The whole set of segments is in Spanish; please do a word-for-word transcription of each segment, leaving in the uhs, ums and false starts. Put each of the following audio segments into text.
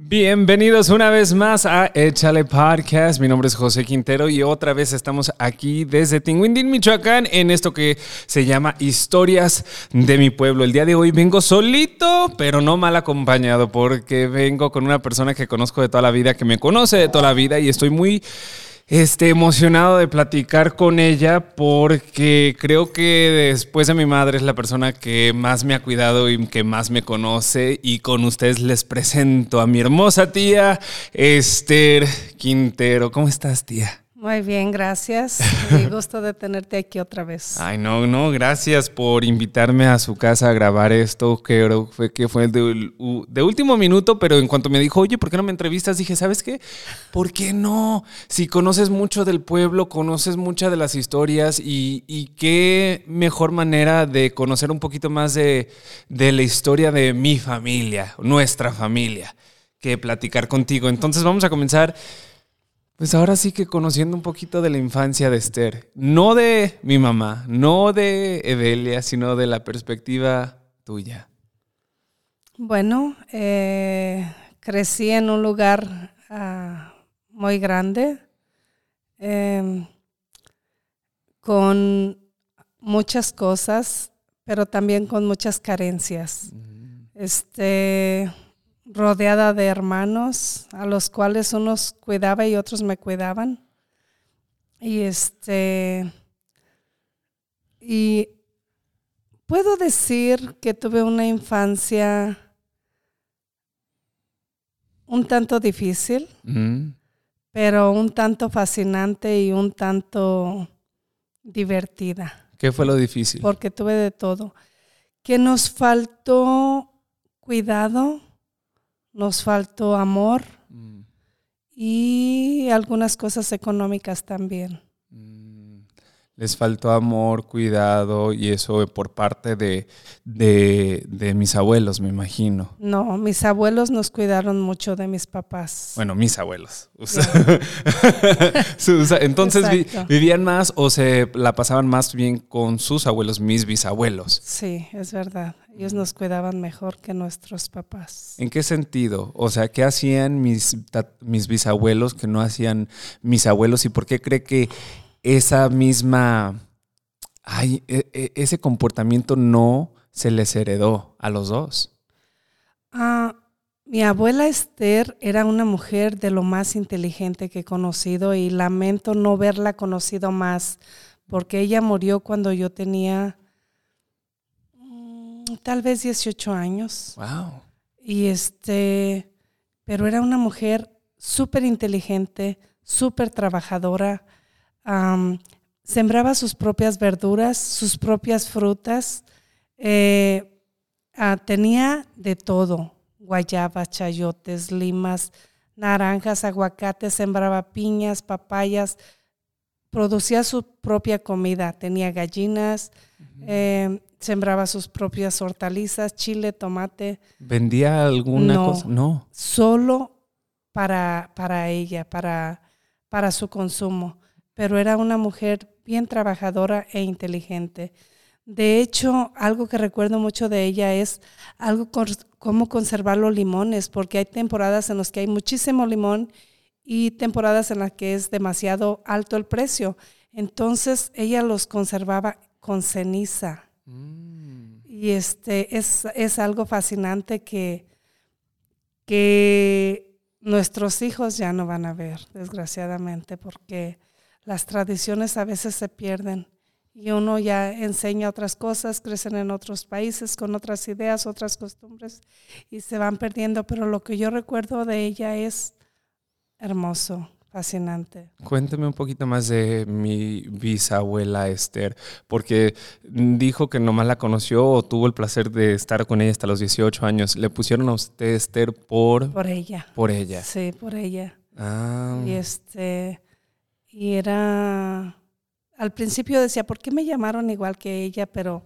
Bienvenidos una vez más a Echale Podcast. Mi nombre es José Quintero y otra vez estamos aquí desde Tinguindín, Michoacán, en esto que se llama Historias de mi Pueblo. El día de hoy vengo solito, pero no mal acompañado, porque vengo con una persona que conozco de toda la vida, que me conoce de toda la vida, y estoy muy Este, emocionado de platicar con ella, porque creo que después de mi madre es la persona que más me ha cuidado y que más me conoce. Y con ustedes les presento a mi hermosa tía Esther Quintero. ¿Cómo estás, tía? Muy bien, gracias. Me gusto de tenerte aquí otra vez. Ay, no, no, gracias por invitarme a su casa a grabar esto. Creo que fue, que fue de, de último minuto, pero en cuanto me dijo, oye, ¿por qué no me entrevistas? Dije, ¿sabes qué? ¿Por qué no? Si conoces mucho del pueblo, conoces muchas de las historias y, y qué mejor manera de conocer un poquito más de, de la historia de mi familia, nuestra familia, que platicar contigo. Entonces vamos a comenzar. Pues ahora sí que conociendo un poquito de la infancia de Esther, no de mi mamá, no de Evelia, sino de la perspectiva tuya. Bueno, eh, crecí en un lugar uh, muy grande, eh, con muchas cosas, pero también con muchas carencias. Uh-huh. Este... rodeada de hermanos a los cuales unos cuidaba y otros me cuidaban, y este y puedo decir que tuve una infancia un tanto difícil, mm. pero un tanto fascinante y un tanto divertida. ¿Qué fue lo difícil? Porque tuve de todo. Que nos faltó cuidado, nos faltó amor mm. y algunas cosas económicas también. Mm. Les faltó amor, cuidado, y eso por parte de, de, de mis abuelos, me imagino. No, mis abuelos nos cuidaron mucho de mis papás. Bueno, mis abuelos. Sí. Entonces vi, vivían más o se la pasaban más bien con sus abuelos, mis bisabuelos. Sí, es verdad. Ellos nos cuidaban mejor que nuestros papás. ¿En qué sentido? O sea, ¿qué hacían mis, mis bisabuelos que no hacían mis abuelos? ¿Y por qué cree que esa misma, ay, ese comportamiento no se les heredó a los dos? Ah, mi abuela Esther era una mujer de lo más inteligente que he conocido, y lamento no verla conocido más, porque ella murió cuando yo tenía tal vez dieciocho años. Wow. Y este, pero era una mujer súper inteligente, súper trabajadora. Um, sembraba sus propias verduras, sus propias frutas. Eh, uh, tenía de todo: guayabas, chayotes, limas, naranjas, aguacates, sembraba piñas, papayas. Producía su propia comida, tenía gallinas, uh-huh. eh, sembraba sus propias hortalizas, chile, tomate. ¿Vendía alguna no, cosa? No, solo para, para ella, para, para su consumo. Pero era una mujer bien trabajadora e inteligente. De hecho, algo que recuerdo mucho de ella es algo con, cómo conservar los limones, porque hay temporadas en las que hay muchísimo limón y temporadas en las que es demasiado alto el precio. Entonces ella los conservaba con ceniza. Mm. Y este es, es algo fascinante que, que nuestros hijos ya no van a ver, desgraciadamente, porque las tradiciones a veces se pierden y uno ya enseña otras cosas, crecen en otros países con otras ideas, otras costumbres, y se van perdiendo. Pero lo que yo recuerdo de ella es hermoso. Fascinante. Cuénteme un poquito más de mi bisabuela Esther, porque dijo que nomás la conoció o tuvo el placer de estar con ella hasta los dieciocho años. ¿Le pusieron a usted Esther por...? Por ella. Por ella. Sí, por ella. Ah. Y este... Y era... Al principio decía, ¿por qué me llamaron igual que ella? Pero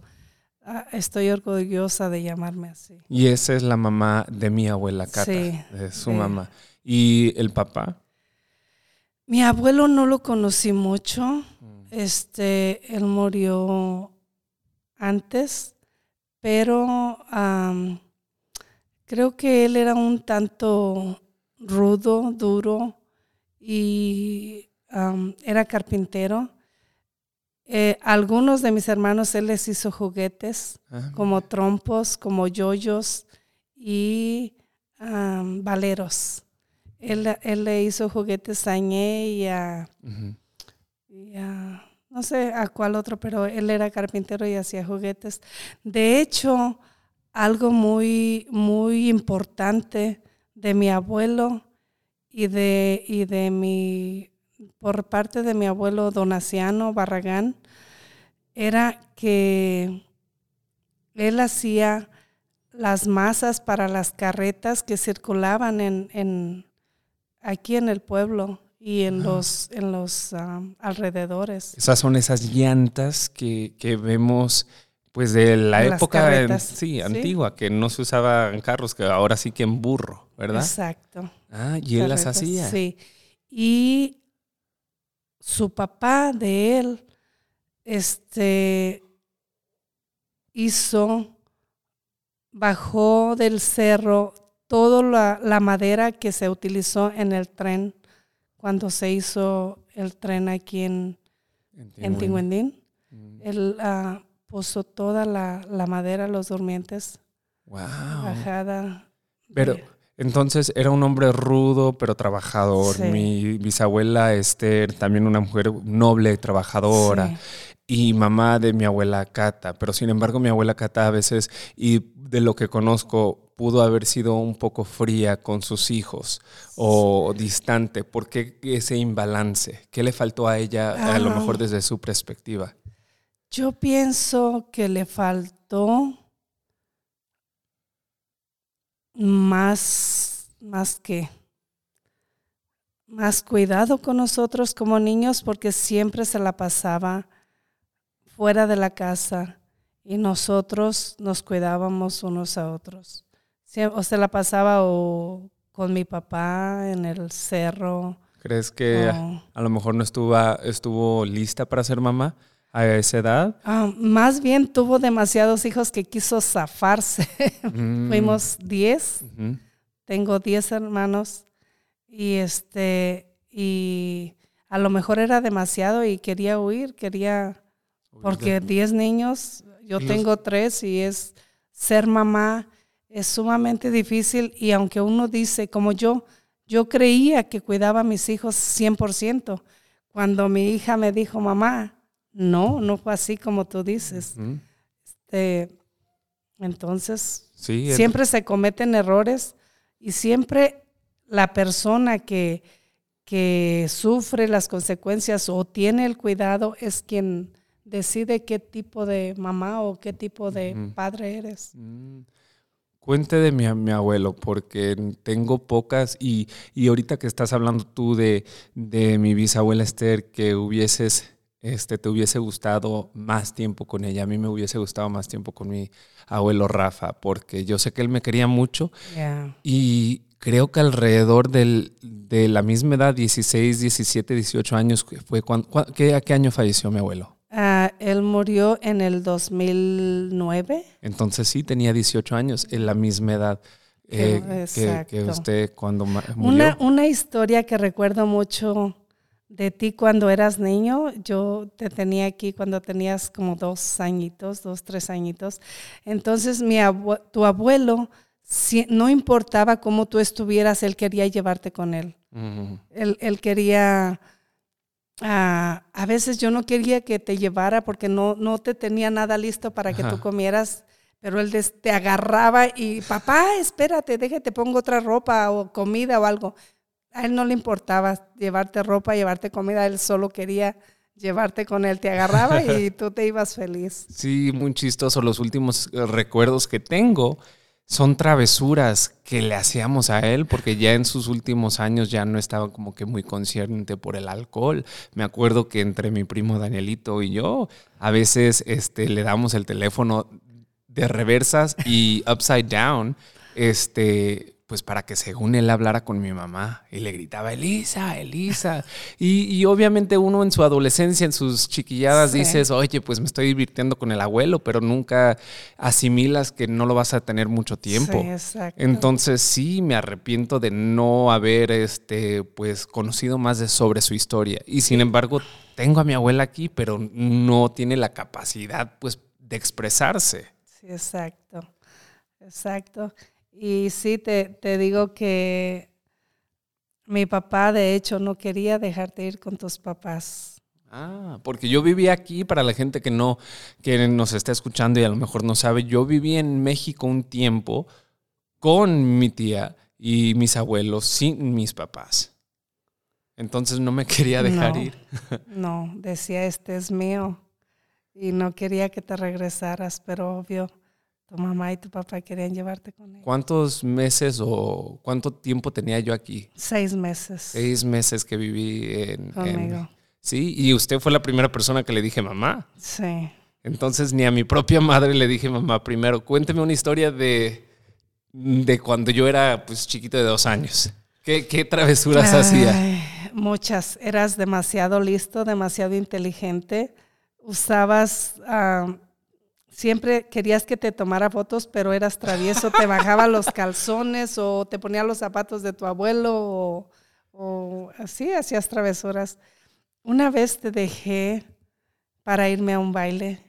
ah, estoy orgullosa de llamarme así. Y esa es la mamá de mi abuela Cata. Sí. Es su de... mamá. ¿Y el papá? Mi abuelo no lo conocí mucho, este, él murió antes, pero um, creo que él era un tanto rudo, duro, y um, era carpintero. Eh, algunos de mis hermanos él les hizo juguetes, ah, como trompos, como yoyos y um, valeros. Él, él le hizo juguetes a Ñe y a, uh-huh. y a, no sé a cuál otro, pero él era carpintero y hacía juguetes. De hecho, algo muy, muy importante de mi abuelo y de, y de mi, por parte de mi abuelo Donaciano Barragán, era que él hacía las masas para las carretas que circulaban en... en aquí en el pueblo y en ah. los, en los um, alrededores. Esas son esas llantas que, que vemos pues de la en época en, sí, sí, antigua, que no se usaban carros, que ahora sí que en burro, ¿verdad? Exacto. Ah, y él carretas, las hacía. Sí. Y su papá de él este, hizo, bajó del cerro toda la, la madera que se utilizó en el tren, cuando se hizo el tren aquí en, en Tinguindín. Mm. Él uh, puso toda la, la madera, los durmientes. Wow. Bajada. Pero de... entonces era un hombre rudo, pero trabajador. Sí. Mi bisabuela Esther, también una mujer noble, trabajadora. Sí. Y mamá de mi abuela Cata. Pero sin embargo, mi abuela Cata a veces, y de lo que conozco, pudo haber sido un poco fría con sus hijos o distante. ¿Por qué ese imbalance? ¿Qué le faltó a ella, a lo mejor desde su perspectiva? Yo pienso que le faltó más, más que, más cuidado con nosotros como niños, porque siempre se la pasaba fuera de la casa y nosotros nos cuidábamos unos a otros. O se la pasaba o con mi papá en el cerro. ¿Crees que o, a lo mejor no estuvo, estuvo lista para ser mamá a esa edad? Uh, más bien tuvo demasiados hijos que quiso zafarse. Mm. Fuimos diez. Uh-huh. Tengo diez hermanos. Y, este, y a lo mejor era demasiado y quería huir. quería Porque diez niños, yo los... tengo tres, y es ser mamá. Es sumamente difícil, y aunque uno dice, como yo, yo creía que cuidaba a mis hijos cien por ciento. Cuando mi hija me dijo, mamá, no, no fue así como tú dices. Uh-huh. Este, entonces, sí, el... siempre se cometen errores, y siempre la persona que, que sufre las consecuencias o tiene el cuidado es quien decide qué tipo de mamá o qué tipo de uh-huh. padre eres. Uh-huh. Cuente de mi, mi abuelo, porque tengo pocas, y, y ahorita que estás hablando tú de, de mi bisabuela Esther, que hubieses, este, te hubiese gustado más tiempo con ella. A mí me hubiese gustado más tiempo con mi abuelo Rafa, porque yo sé que él me quería mucho. Yeah. Y creo que alrededor del, de la misma edad, dieciséis, diecisiete, dieciocho años, fue cuando, cuando, ¿qué, ¿a qué año falleció mi abuelo? Uh, él murió en el dos mil nueve. Entonces sí, tenía dieciocho años, en la misma edad eh, que, que usted cuando murió. Una, una historia que recuerdo mucho de ti cuando eras niño. Yo te tenía aquí cuando tenías como dos añitos, dos, tres añitos. Entonces mi abu- tu abuelo, si, no importaba cómo tú estuvieras, él quería llevarte con él. Uh-huh. Él, él quería... Ah, a veces yo no quería que te llevara porque no, no te tenía nada listo para que Ajá. tú comieras, pero él des, te agarraba y, papá, espérate, déjate, pongo otra ropa o comida o algo. a él no le importaba llevarte ropa, llevarte comida, él solo quería llevarte con él, te agarraba y tú te ibas feliz. Sí, muy chistoso. Los últimos recuerdos que tengo son travesuras que le hacíamos a él, porque ya en sus últimos años ya no estaba como que muy consciente por el alcohol. Me acuerdo que entre mi primo Danielito y yo, a veces este, le damos el teléfono de reversas y upside down, este... pues para que según él hablara con mi mamá y le gritaba Elisa, Elisa. Y, y obviamente uno en su adolescencia, en sus chiquilladas, sí, dices, oye, pues me estoy divirtiendo con el abuelo, pero nunca asimilas que no lo vas a tener mucho tiempo. Sí, exacto. Entonces sí me arrepiento de no haber este, pues, conocido más de, sobre su historia. Y sin embargo, tengo a mi abuela aquí, pero no tiene la capacidad pues, de expresarse. Sí, exacto, exacto. Y sí, te, te digo que mi papá, de hecho, no quería dejarte ir con tus papás. Ah, porque yo vivía aquí, para la gente que no, que nos está escuchando y a lo mejor no sabe, yo viví en México un tiempo con mi tía y mis abuelos, sin mis papás. Entonces no me quería dejar no, ir. No, decía, este es mío. Y no quería que te regresaras, pero obvio, tu mamá y tu papá querían llevarte con él. ¿Cuántos meses o cuánto tiempo tenía yo aquí? Seis meses. Seis meses que viví en... Conmigo. En, sí, y usted fue la primera persona que le dije mamá. Sí. Entonces ni a mi propia madre le dije mamá primero. Cuénteme una historia de, de cuando yo era pues, chiquito de dos años. ¿Qué, qué travesuras Ay, hacía? Muchas. Eras demasiado listo, demasiado inteligente. Usabas... Uh, Siempre querías que te tomara fotos, pero eras travieso, te bajaba los calzones o te ponía los zapatos de tu abuelo o, o así hacías travesuras. Una vez te dejé para irme a un baile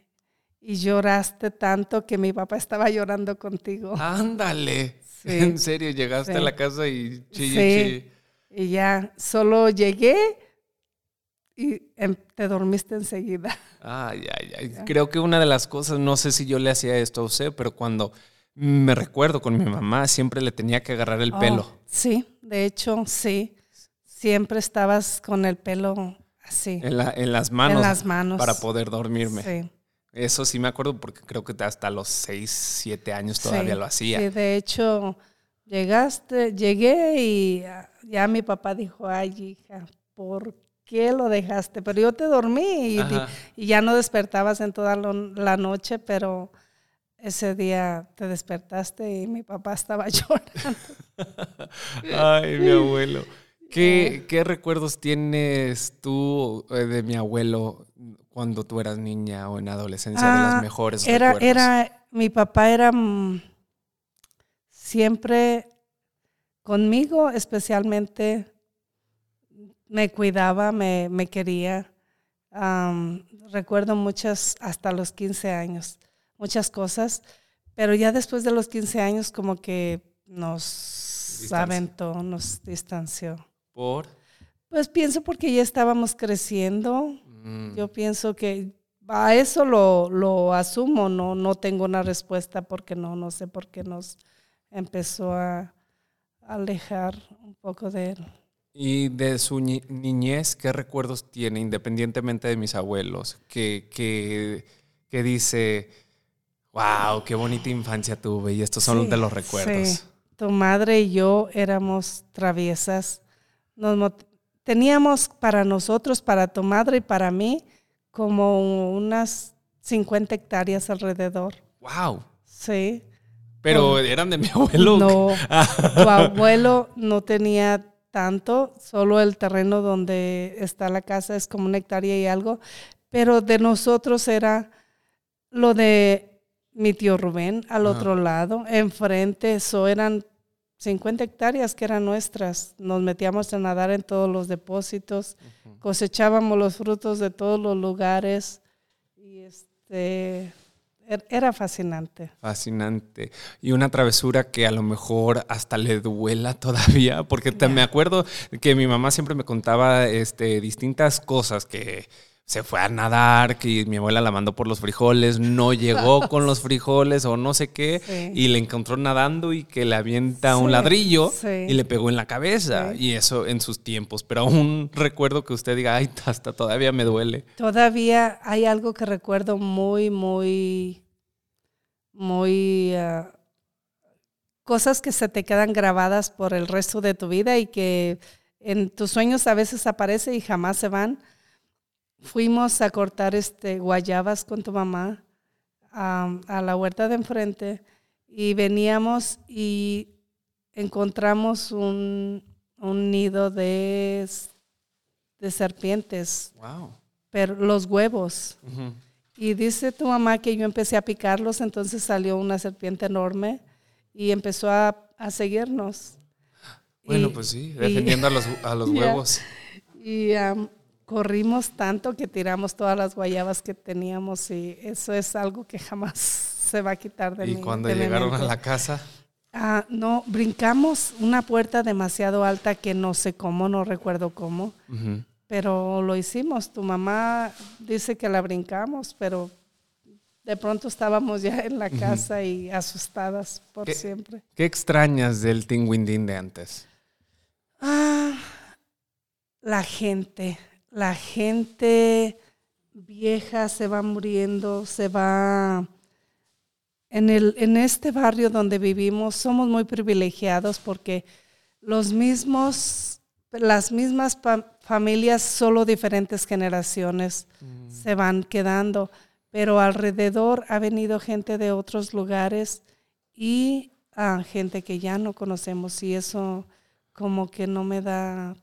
y lloraste tanto que mi papá estaba llorando contigo. ¡Ándale! Sí. En serio, llegaste sí. a la casa y chille, sí. chille. Y ya, solo llegué y te dormiste enseguida. Ay, ay, ay. Creo que una de las cosas, no sé si yo le hacía esto a usted, pero cuando me recuerdo con mi mamá, siempre le tenía que agarrar el oh, pelo. Sí, de hecho, sí. Siempre estabas con el pelo así. En, la, en las manos. En las manos. Para poder dormirme. Sí. Eso sí me acuerdo porque creo que hasta los seis, siete años todavía sí, lo hacía. Sí, de hecho, llegaste, llegué y ya mi papá dijo, ay, hija, ¿por qué? ¿Qué lo dejaste? Pero yo te dormí y, y ya no despertabas en toda lo, la noche, pero ese día te despertaste y mi papá estaba llorando. Ay, mi abuelo. ¿Qué, eh. ¿Qué recuerdos tienes tú de mi abuelo cuando tú eras niña o en adolescencia? Ah, de las mejores era, recuerdos. Era, mi papá era mm, siempre conmigo, especialmente... Me cuidaba, me, me quería. Um, recuerdo muchas, hasta los quince años, muchas cosas. Pero ya después de los quince años como que nos Distancia. aventó, nos distanció. ¿Por? Pues pienso porque ya estábamos creciendo. Mm. Yo pienso que a eso lo, lo asumo. No, no tengo una respuesta porque no, no sé por qué nos empezó a alejar un poco de él. Y de su ni- niñez, ¿qué recuerdos tiene, independientemente de mis abuelos? Que, que, que dice, wow, qué bonita infancia tuve y estos son sí, de los recuerdos. Sí. Tu madre y yo éramos traviesas. Nos, teníamos para nosotros, para tu madre y para mí, como unas cincuenta hectáreas alrededor. Wow. Sí. ¿Pero um, eran de mi abuelo? No, tu abuelo no tenía... tanto, solo el terreno donde está la casa es como una hectárea y algo, pero de nosotros era lo de mi tío Rubén al Ajá. otro lado, enfrente, eso eran cincuenta hectáreas que eran nuestras, nos metíamos a nadar en todos los depósitos, uh-huh. cosechábamos los frutos de todos los lugares y este... Era fascinante. Fascinante. Y una travesura que a lo mejor hasta le duela todavía, porque yeah. te, me acuerdo que mi mamá siempre me contaba este, distintas cosas que se fue a nadar, que mi abuela la mandó por los frijoles, no llegó con los frijoles o no sé qué, sí. y le encontró nadando y que le avienta sí, un ladrillo sí. y le pegó en la cabeza, sí. y eso en sus tiempos. Pero aún recuerdo que usted diga, ay, hasta todavía me duele. Todavía hay algo que recuerdo muy, muy, muy... Uh, cosas que se te quedan grabadas por el resto de tu vida y que en tus sueños a veces aparece y jamás se van. Fuimos a cortar este, guayabas con tu mamá um, a la huerta de enfrente y veníamos y encontramos un, un nido de, de serpientes. Wow. Pero los huevos. Uh-huh. Y dice tu mamá que yo empecé a picarlos, entonces salió una serpiente enorme y empezó a, a seguirnos. Bueno, y, pues sí, defendiendo y, a los, a los huevos. Yeah. Y... Um, corrimos tanto que tiramos todas las guayabas que teníamos y eso es algo que jamás se va a quitar de mí. ¿Y mi, cuando llegaron a la casa? Ah, no, brincamos una puerta demasiado alta que no sé cómo, no recuerdo cómo, uh-huh. pero lo hicimos. Tu mamá dice que la brincamos, pero de pronto estábamos ya en la casa uh-huh. y asustadas por ¿Qué, siempre. ¿Qué extrañas del Tinguindín de antes? Ah, la gente... La gente vieja se va muriendo, se va... En, el, en este barrio donde vivimos somos muy privilegiados porque los mismos, las mismas pa- familias, solo diferentes generaciones mm. se van quedando. Pero alrededor ha venido gente de otros lugares y ah, gente que ya no conocemos y eso como que no me da...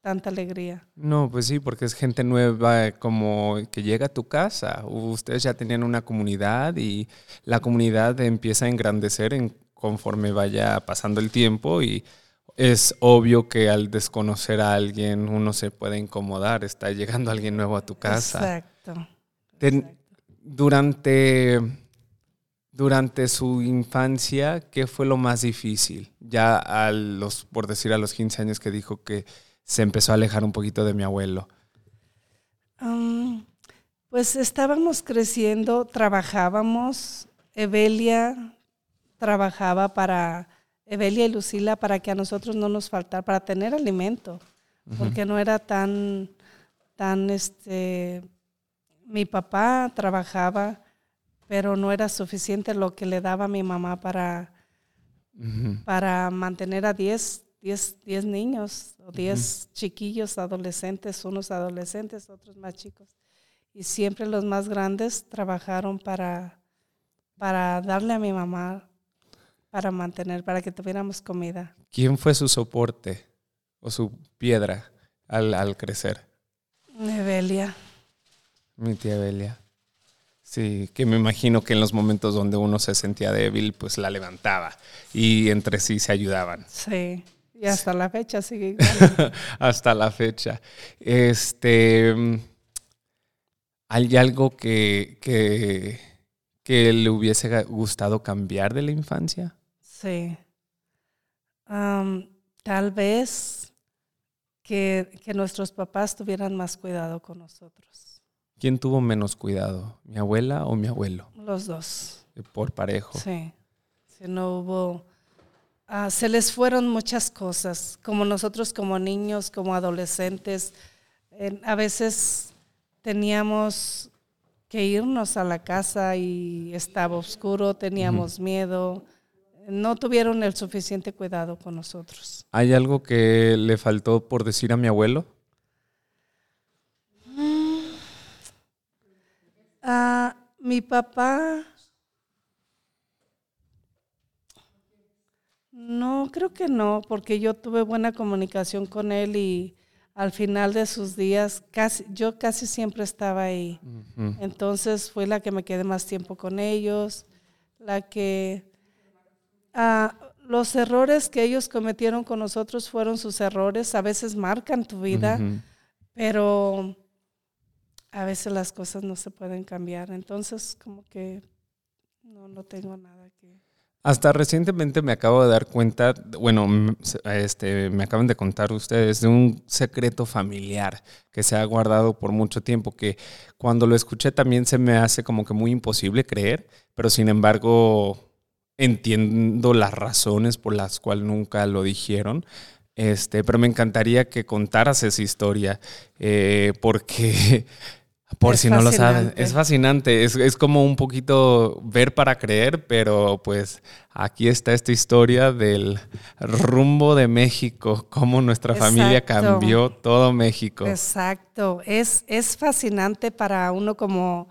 tanta alegría. No, pues sí, porque es gente nueva como que llega a tu casa. Ustedes ya tenían una comunidad y la comunidad empieza a engrandecer en, conforme vaya pasando el tiempo y es obvio que al desconocer a alguien uno se puede incomodar. Está llegando alguien nuevo a tu casa. Exacto. Ten, durante... Durante su infancia, ¿qué fue lo más difícil? Ya a los, por decir, a los quince años que dijo que se empezó a alejar un poquito de mi abuelo. Um, pues estábamos creciendo, trabajábamos. Evelia trabajaba para, Evelia y Lucila, para que a nosotros no nos faltara, para tener alimento. Uh-huh. Porque no era tan, tan este, mi papá trabajaba, pero no era suficiente lo que le daba mi mamá para, uh-huh. para mantener a diez Diez, diez niños o diez uh-huh. chiquillos, adolescentes, unos adolescentes, otros más chicos. Y siempre los más grandes trabajaron para, para darle a mi mamá, para mantener, para que tuviéramos comida. ¿Quién fue su soporte o su piedra al, al crecer? Evelia. Mi tía Belia. Sí, que me imagino que en los momentos donde uno se sentía débil, pues la levantaba y entre sí se ayudaban. Sí. Y hasta la fecha sigue igual. Hasta la fecha. Este, ¿hay algo que, que, que le hubiese gustado cambiar de la infancia? Sí. Um, tal vez que, que nuestros papás tuvieran más cuidado con nosotros. ¿Quién tuvo menos cuidado? ¿Mi abuela o mi abuelo? Los dos. Por parejo. Sí. Si no hubo... Uh, se les fueron muchas cosas, como nosotros como niños, como adolescentes. Eh, a veces teníamos que irnos a la casa y estaba oscuro, teníamos uh-huh. miedo. No tuvieron el suficiente cuidado con nosotros. ¿Hay algo que le faltó por decir a mi abuelo? Mm. Uh, mi papá... No, creo que no, porque yo tuve buena comunicación con él y al final de sus días casi, yo casi siempre estaba ahí. Uh-huh. Entonces fue la que me quedé más tiempo con ellos, la que uh, los errores que ellos cometieron con nosotros fueron sus errores, a veces marcan tu vida, uh-huh. pero a veces las cosas no se pueden cambiar. Entonces como que no, no tengo nada que... Hasta recientemente me acabo de dar cuenta, bueno, este, me acaban de contar ustedes de un secreto familiar que se ha guardado por mucho tiempo, que cuando lo escuché también se me hace como que muy imposible creer, pero sin embargo entiendo las razones por las cuales nunca lo dijeron. Este, pero me encantaría que contaras esa historia, eh, porque... Por es si fascinante. No lo saben, es fascinante, es, es como un poquito ver para creer, pero pues aquí está esta historia del rumbo de México, cómo nuestra Exacto. familia cambió todo México. Exacto, es, es fascinante para uno como,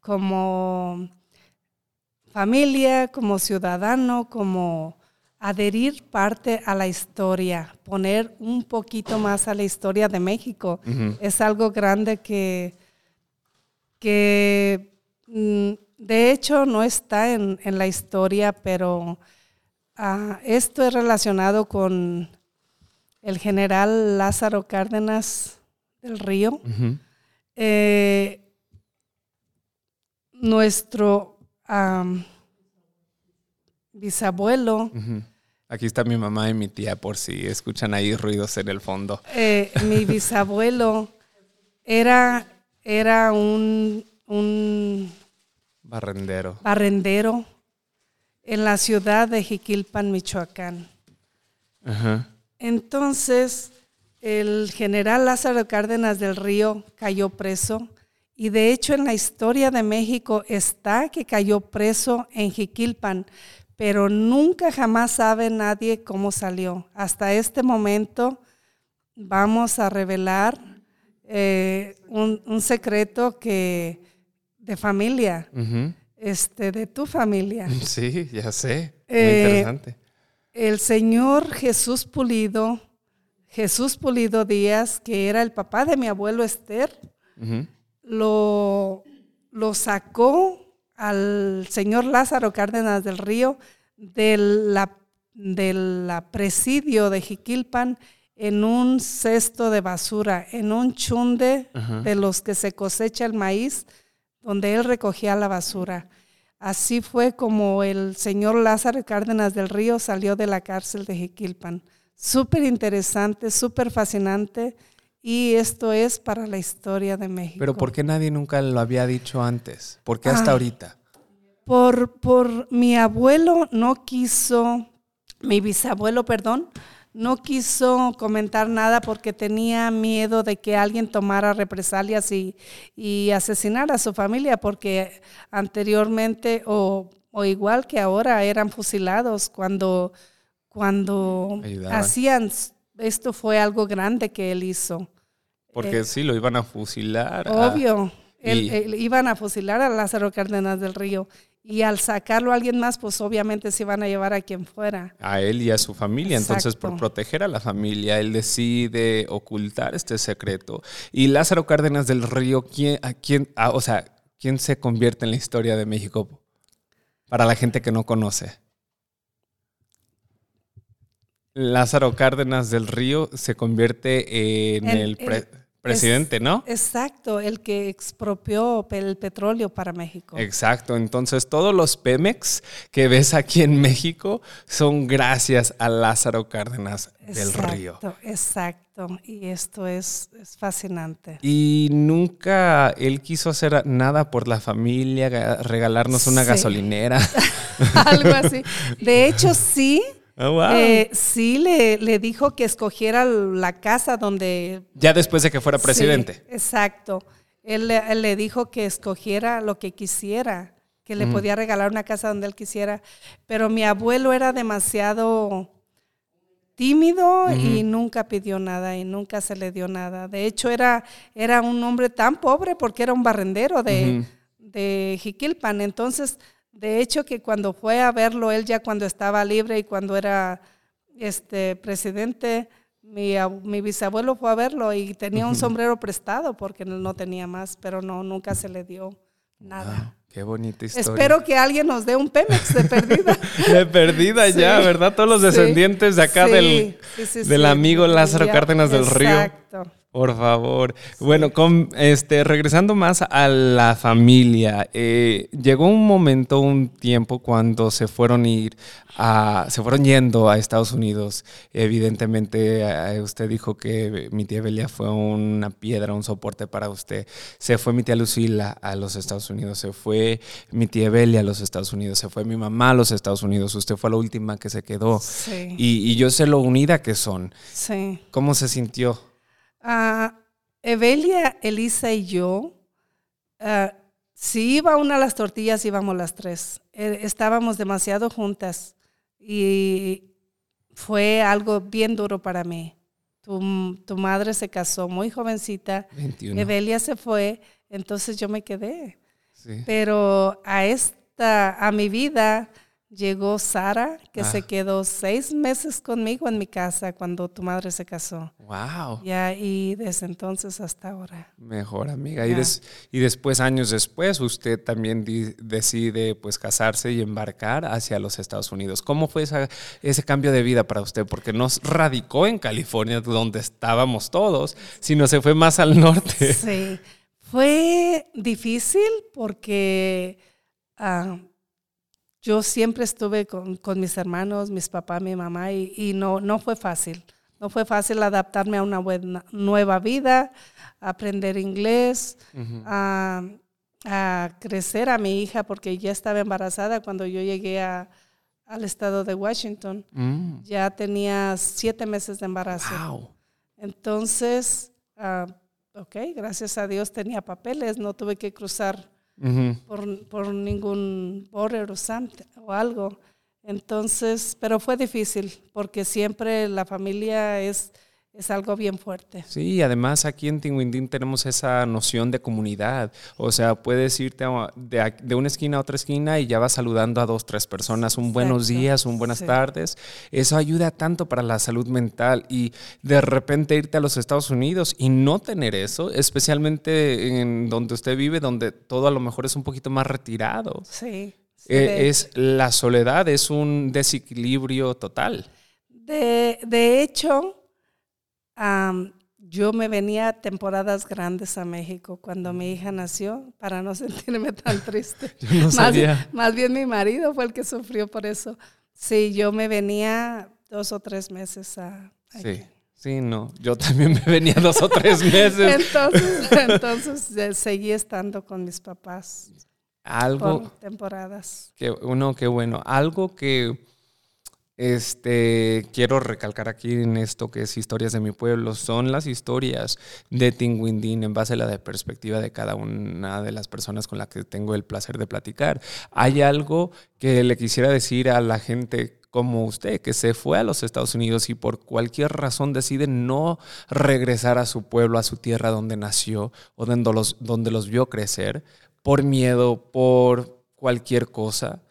como familia, como ciudadano, como adherir parte a la historia, poner un poquito más a la historia de México. Uh-huh. Es algo grande que... que de hecho no está en, en la historia, pero uh, esto es relacionado con el general Lázaro Cárdenas del Río. Uh-huh. Eh, nuestro um, bisabuelo. Uh-huh. Aquí está mi mamá y mi tía por si escuchan ahí ruidos en el fondo. Eh, mi bisabuelo era... Era un, un barrendero. barrendero en la ciudad de Jiquilpan, Michoacán. Ajá. Entonces, el general Lázaro Cárdenas del Río cayó preso, y de hecho en la historia de México está que cayó preso en Jiquilpan, pero nunca jamás sabe nadie cómo salió. Hasta este momento vamos a revelar... Eh, un, un secreto que de familia, uh-huh. este, de tu familia. Sí, ya sé, muy eh, interesante. El señor Jesús Pulido, Jesús Pulido Díaz, que era el papá de mi abuelo Esther, uh-huh. lo, lo sacó al señor Lázaro Cárdenas del Río del la, de la presidio de Jiquilpan, en un cesto de basura, en un chunde uh-huh. de los que se cosecha el maíz, donde él recogía la basura. Así fue como el señor Lázaro Cárdenas del Río salió de la cárcel de Jiquilpan. Súper interesante, súper fascinante, y esto es para la historia de México. Pero ¿por qué nadie nunca lo había dicho antes? ¿Por qué hasta ah, ahorita? Por, por mi abuelo no quiso, mi bisabuelo, perdón, no quiso comentar nada porque tenía miedo de que alguien tomara represalias y, y asesinara a su familia, porque anteriormente o, o igual que ahora eran fusilados cuando, cuando hacían, esto fue algo grande que él hizo. Porque eh, sí, lo iban a fusilar. Obvio, a, él, y... él, iban a fusilar a Lázaro Cárdenas del Río. Y al sacarlo a alguien más, pues obviamente se van a llevar a quien fuera. A él y a su familia. Exacto. Entonces, por proteger a la familia, él decide ocultar este secreto. Y Lázaro Cárdenas del Río, ¿quién, a quién, a, o sea, ¿quién se convierte en la historia de México para la gente que no conoce? Lázaro Cárdenas del Río se convierte en el... el, pre- el Presidente, ¿no? Exacto, el que expropió el petróleo para México. Exacto, entonces todos los Pemex que ves aquí en México son gracias a Lázaro Cárdenas del Río. Exacto, exacto, y esto es, es fascinante. Y nunca él quiso hacer nada por la familia, regalarnos una sí. gasolinera. Algo así. De hecho, sí. Oh, wow. eh, sí, le, le dijo que escogiera la casa donde... Ya después de que fuera presidente. Sí, exacto. Él, él le dijo que escogiera lo que quisiera, que le mm. podía regalar una casa donde él quisiera. Pero mi abuelo era demasiado tímido mm. y nunca pidió nada y nunca se le dio nada. De hecho, era, era un hombre tan pobre porque era un barrendero de, mm. de Jiquilpan. Entonces... De hecho, que cuando fue a verlo, él ya cuando estaba libre y cuando era este presidente, mi, mi bisabuelo fue a verlo y tenía un sombrero prestado porque no tenía más, pero no, nunca se le dio nada. Ah, qué bonita historia. Espero que alguien nos dé un Pemex de perdida. de perdida sí, ya, ¿verdad? Todos los descendientes de acá sí, del, sí, sí, del sí, amigo Lázaro ya, Cárdenas del Río. Exacto. Por favor. Sí. Bueno, con, este, regresando más a la familia, eh, llegó un momento, un tiempo cuando se fueron ir a, se fueron yendo a Estados Unidos. Evidentemente, eh, usted dijo que mi tía Evelia fue una piedra, un soporte para usted. Se fue mi tía Lucila a los Estados Unidos, se fue mi tía Evelia a los Estados Unidos, se fue mi mamá a los Estados Unidos. Usted fue la última que se quedó. Sí. Y, y yo sé lo unida que son. Sí. ¿Cómo se sintió? Uh, Evelia, Elisa y yo, uh, si iba una a las tortillas, íbamos las tres. Eh, estábamos demasiado juntas y fue algo bien duro para mí. Tu, tu madre se casó muy jovencita, veintiuno. Evelia se fue, entonces yo me quedé. Sí. Pero a, esta, a mi vida llegó Sara, que ah. se quedó seis meses conmigo en mi casa cuando tu madre se casó. ¡Wow! Ya, y desde entonces hasta ahora. Mejor amiga. Y, des, y después, años después, usted también di, decide pues casarse y embarcar hacia los Estados Unidos. ¿Cómo fue esa, ese cambio de vida para usted? Porque no radicó en California, donde estábamos todos, sino se fue más al norte. Sí. Fue difícil porque... Uh, Yo siempre estuve con, con mis hermanos, mis papás, mi mamá, y, y no, no fue fácil. No fue fácil adaptarme a una buena, nueva vida, aprender inglés, uh-huh. a, a crecer a mi hija, porque ya estaba embarazada cuando yo llegué a, al estado de Washington. Mm. Ya tenía siete meses de embarazo. Wow. Entonces, uh, ok, gracias a Dios tenía papeles, no tuve que cruzar Uh-huh. Por, por ningún border o, sant, o algo. Entonces, pero fue difícil porque siempre la familia es, es algo bien fuerte. Sí, además aquí en Tinguindín tenemos esa noción de comunidad. O sea, puedes irte de, de una esquina a otra esquina y ya vas saludando a dos, tres personas. Un Exacto. buenos días, un buenas sí. tardes. Eso ayuda tanto para la salud mental. Y de repente irte a los Estados Unidos y no tener eso, especialmente en donde usted vive, donde todo a lo mejor es un poquito más retirado. Sí. Eh, es la soledad, es un desequilibrio total. De, de hecho... Um, yo me venía temporadas grandes a México cuando mi hija nació para no sentirme tan triste. Yo no sabía. Más, más bien mi marido fue el que sufrió por eso. Sí, yo me venía dos o tres meses a... a sí, aquí. sí, no. Yo también me venía dos o tres meses. entonces, entonces eh, seguí estando con mis papás. Algo... Por temporadas. Que, no, qué bueno. Algo que... Este, quiero recalcar aquí en esto que es Historias de mi Pueblo, son las historias de Tinguindín en base a la de perspectiva de cada una de las personas con las que tengo el placer de platicar. Hay algo que le quisiera decir a la gente como usted, que se fue a los Estados Unidos y por cualquier razón decide no regresar a su pueblo, a su tierra donde nació o donde los, donde los vio crecer, por miedo, por cualquier cosa.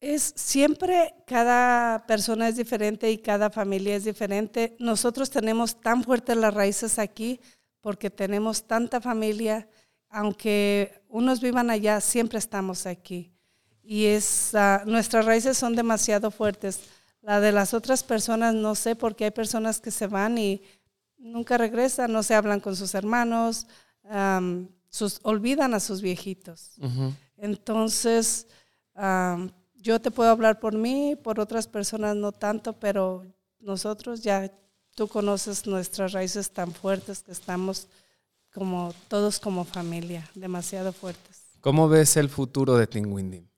Es siempre, cada persona es diferente y cada familia es diferente. Nosotros tenemos tan fuertes las raíces aquí porque tenemos tanta familia, aunque unos vivan allá, siempre estamos aquí. Y es, uh, nuestras raíces son demasiado fuertes. La de las otras personas no sé, porque hay personas que se van y nunca regresan, no se hablan con sus hermanos, um, sus, olvidan a sus viejitos. Uh-huh. Entonces... Um, Yo te puedo hablar por mí, por otras personas no tanto, pero nosotros ya, tú conoces nuestras raíces tan fuertes que estamos como todos como familia, demasiado fuertes. ¿Cómo ves el futuro de Tinguindín?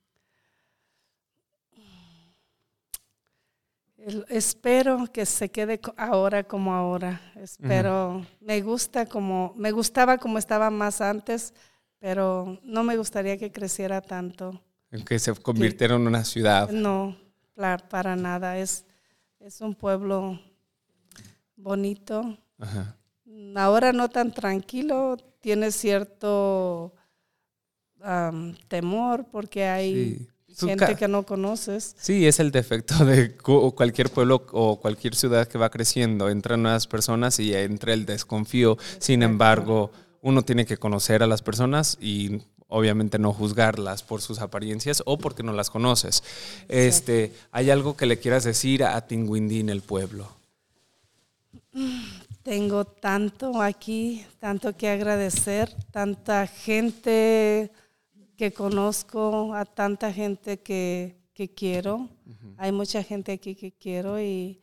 Espero que se quede ahora como ahora. Espero, uh-huh. me gusta como, me gustaba como estaba más antes, pero no me gustaría que creciera tanto. Que se convirtieron en una ciudad. No, para nada. Es, es un pueblo bonito. Ajá. Ahora no tan tranquilo. Tiene cierto um, temor porque hay sí. gente que no conoces. Sí, es el defecto de cualquier pueblo o cualquier ciudad que va creciendo. Entran nuevas personas y entra el desconfío. Exacto. Sin embargo, uno tiene que conocer a las personas y... Obviamente no juzgarlas por sus apariencias o porque no las conoces. Este, ¿hay algo que le quieras decir a Tinguindín, el pueblo? Tengo tanto aquí, tanto que agradecer, tanta gente que conozco, a tanta gente que, que quiero. Uh-huh. Hay mucha gente aquí que quiero y,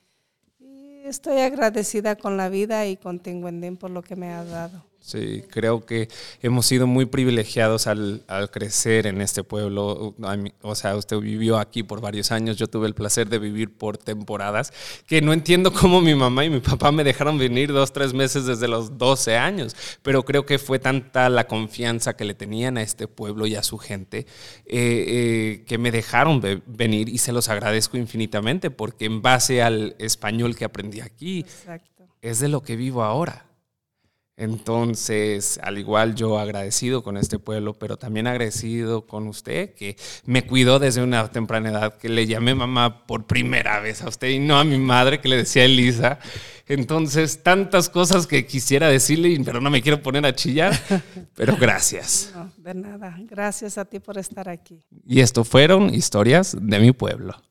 y estoy agradecida con la vida y con Tinguindín por lo que me ha dado. Sí, creo que hemos sido muy privilegiados al, al crecer en este pueblo. O sea, usted vivió aquí por varios años. Yo tuve el placer de vivir por temporadas, que no entiendo cómo mi mamá y mi papá me dejaron venir dos, tres meses desde los doce años. Pero creo que fue tanta la confianza que le tenían a este pueblo y a su gente eh, eh, que me dejaron be- venir y se los agradezco infinitamente porque en base al español que aprendí aquí, exacto, es de lo que vivo ahora. Entonces, al igual yo agradecido con este pueblo, pero también agradecido con usted, que me cuidó desde una temprana edad, que le llamé mamá por primera vez a usted y no a mi madre, que le decía Elisa. Entonces, tantas cosas que quisiera decirle, pero no me quiero poner a chillar, pero gracias. No, de nada. Gracias a ti por estar aquí. Y esto fueron Historias de mi Pueblo.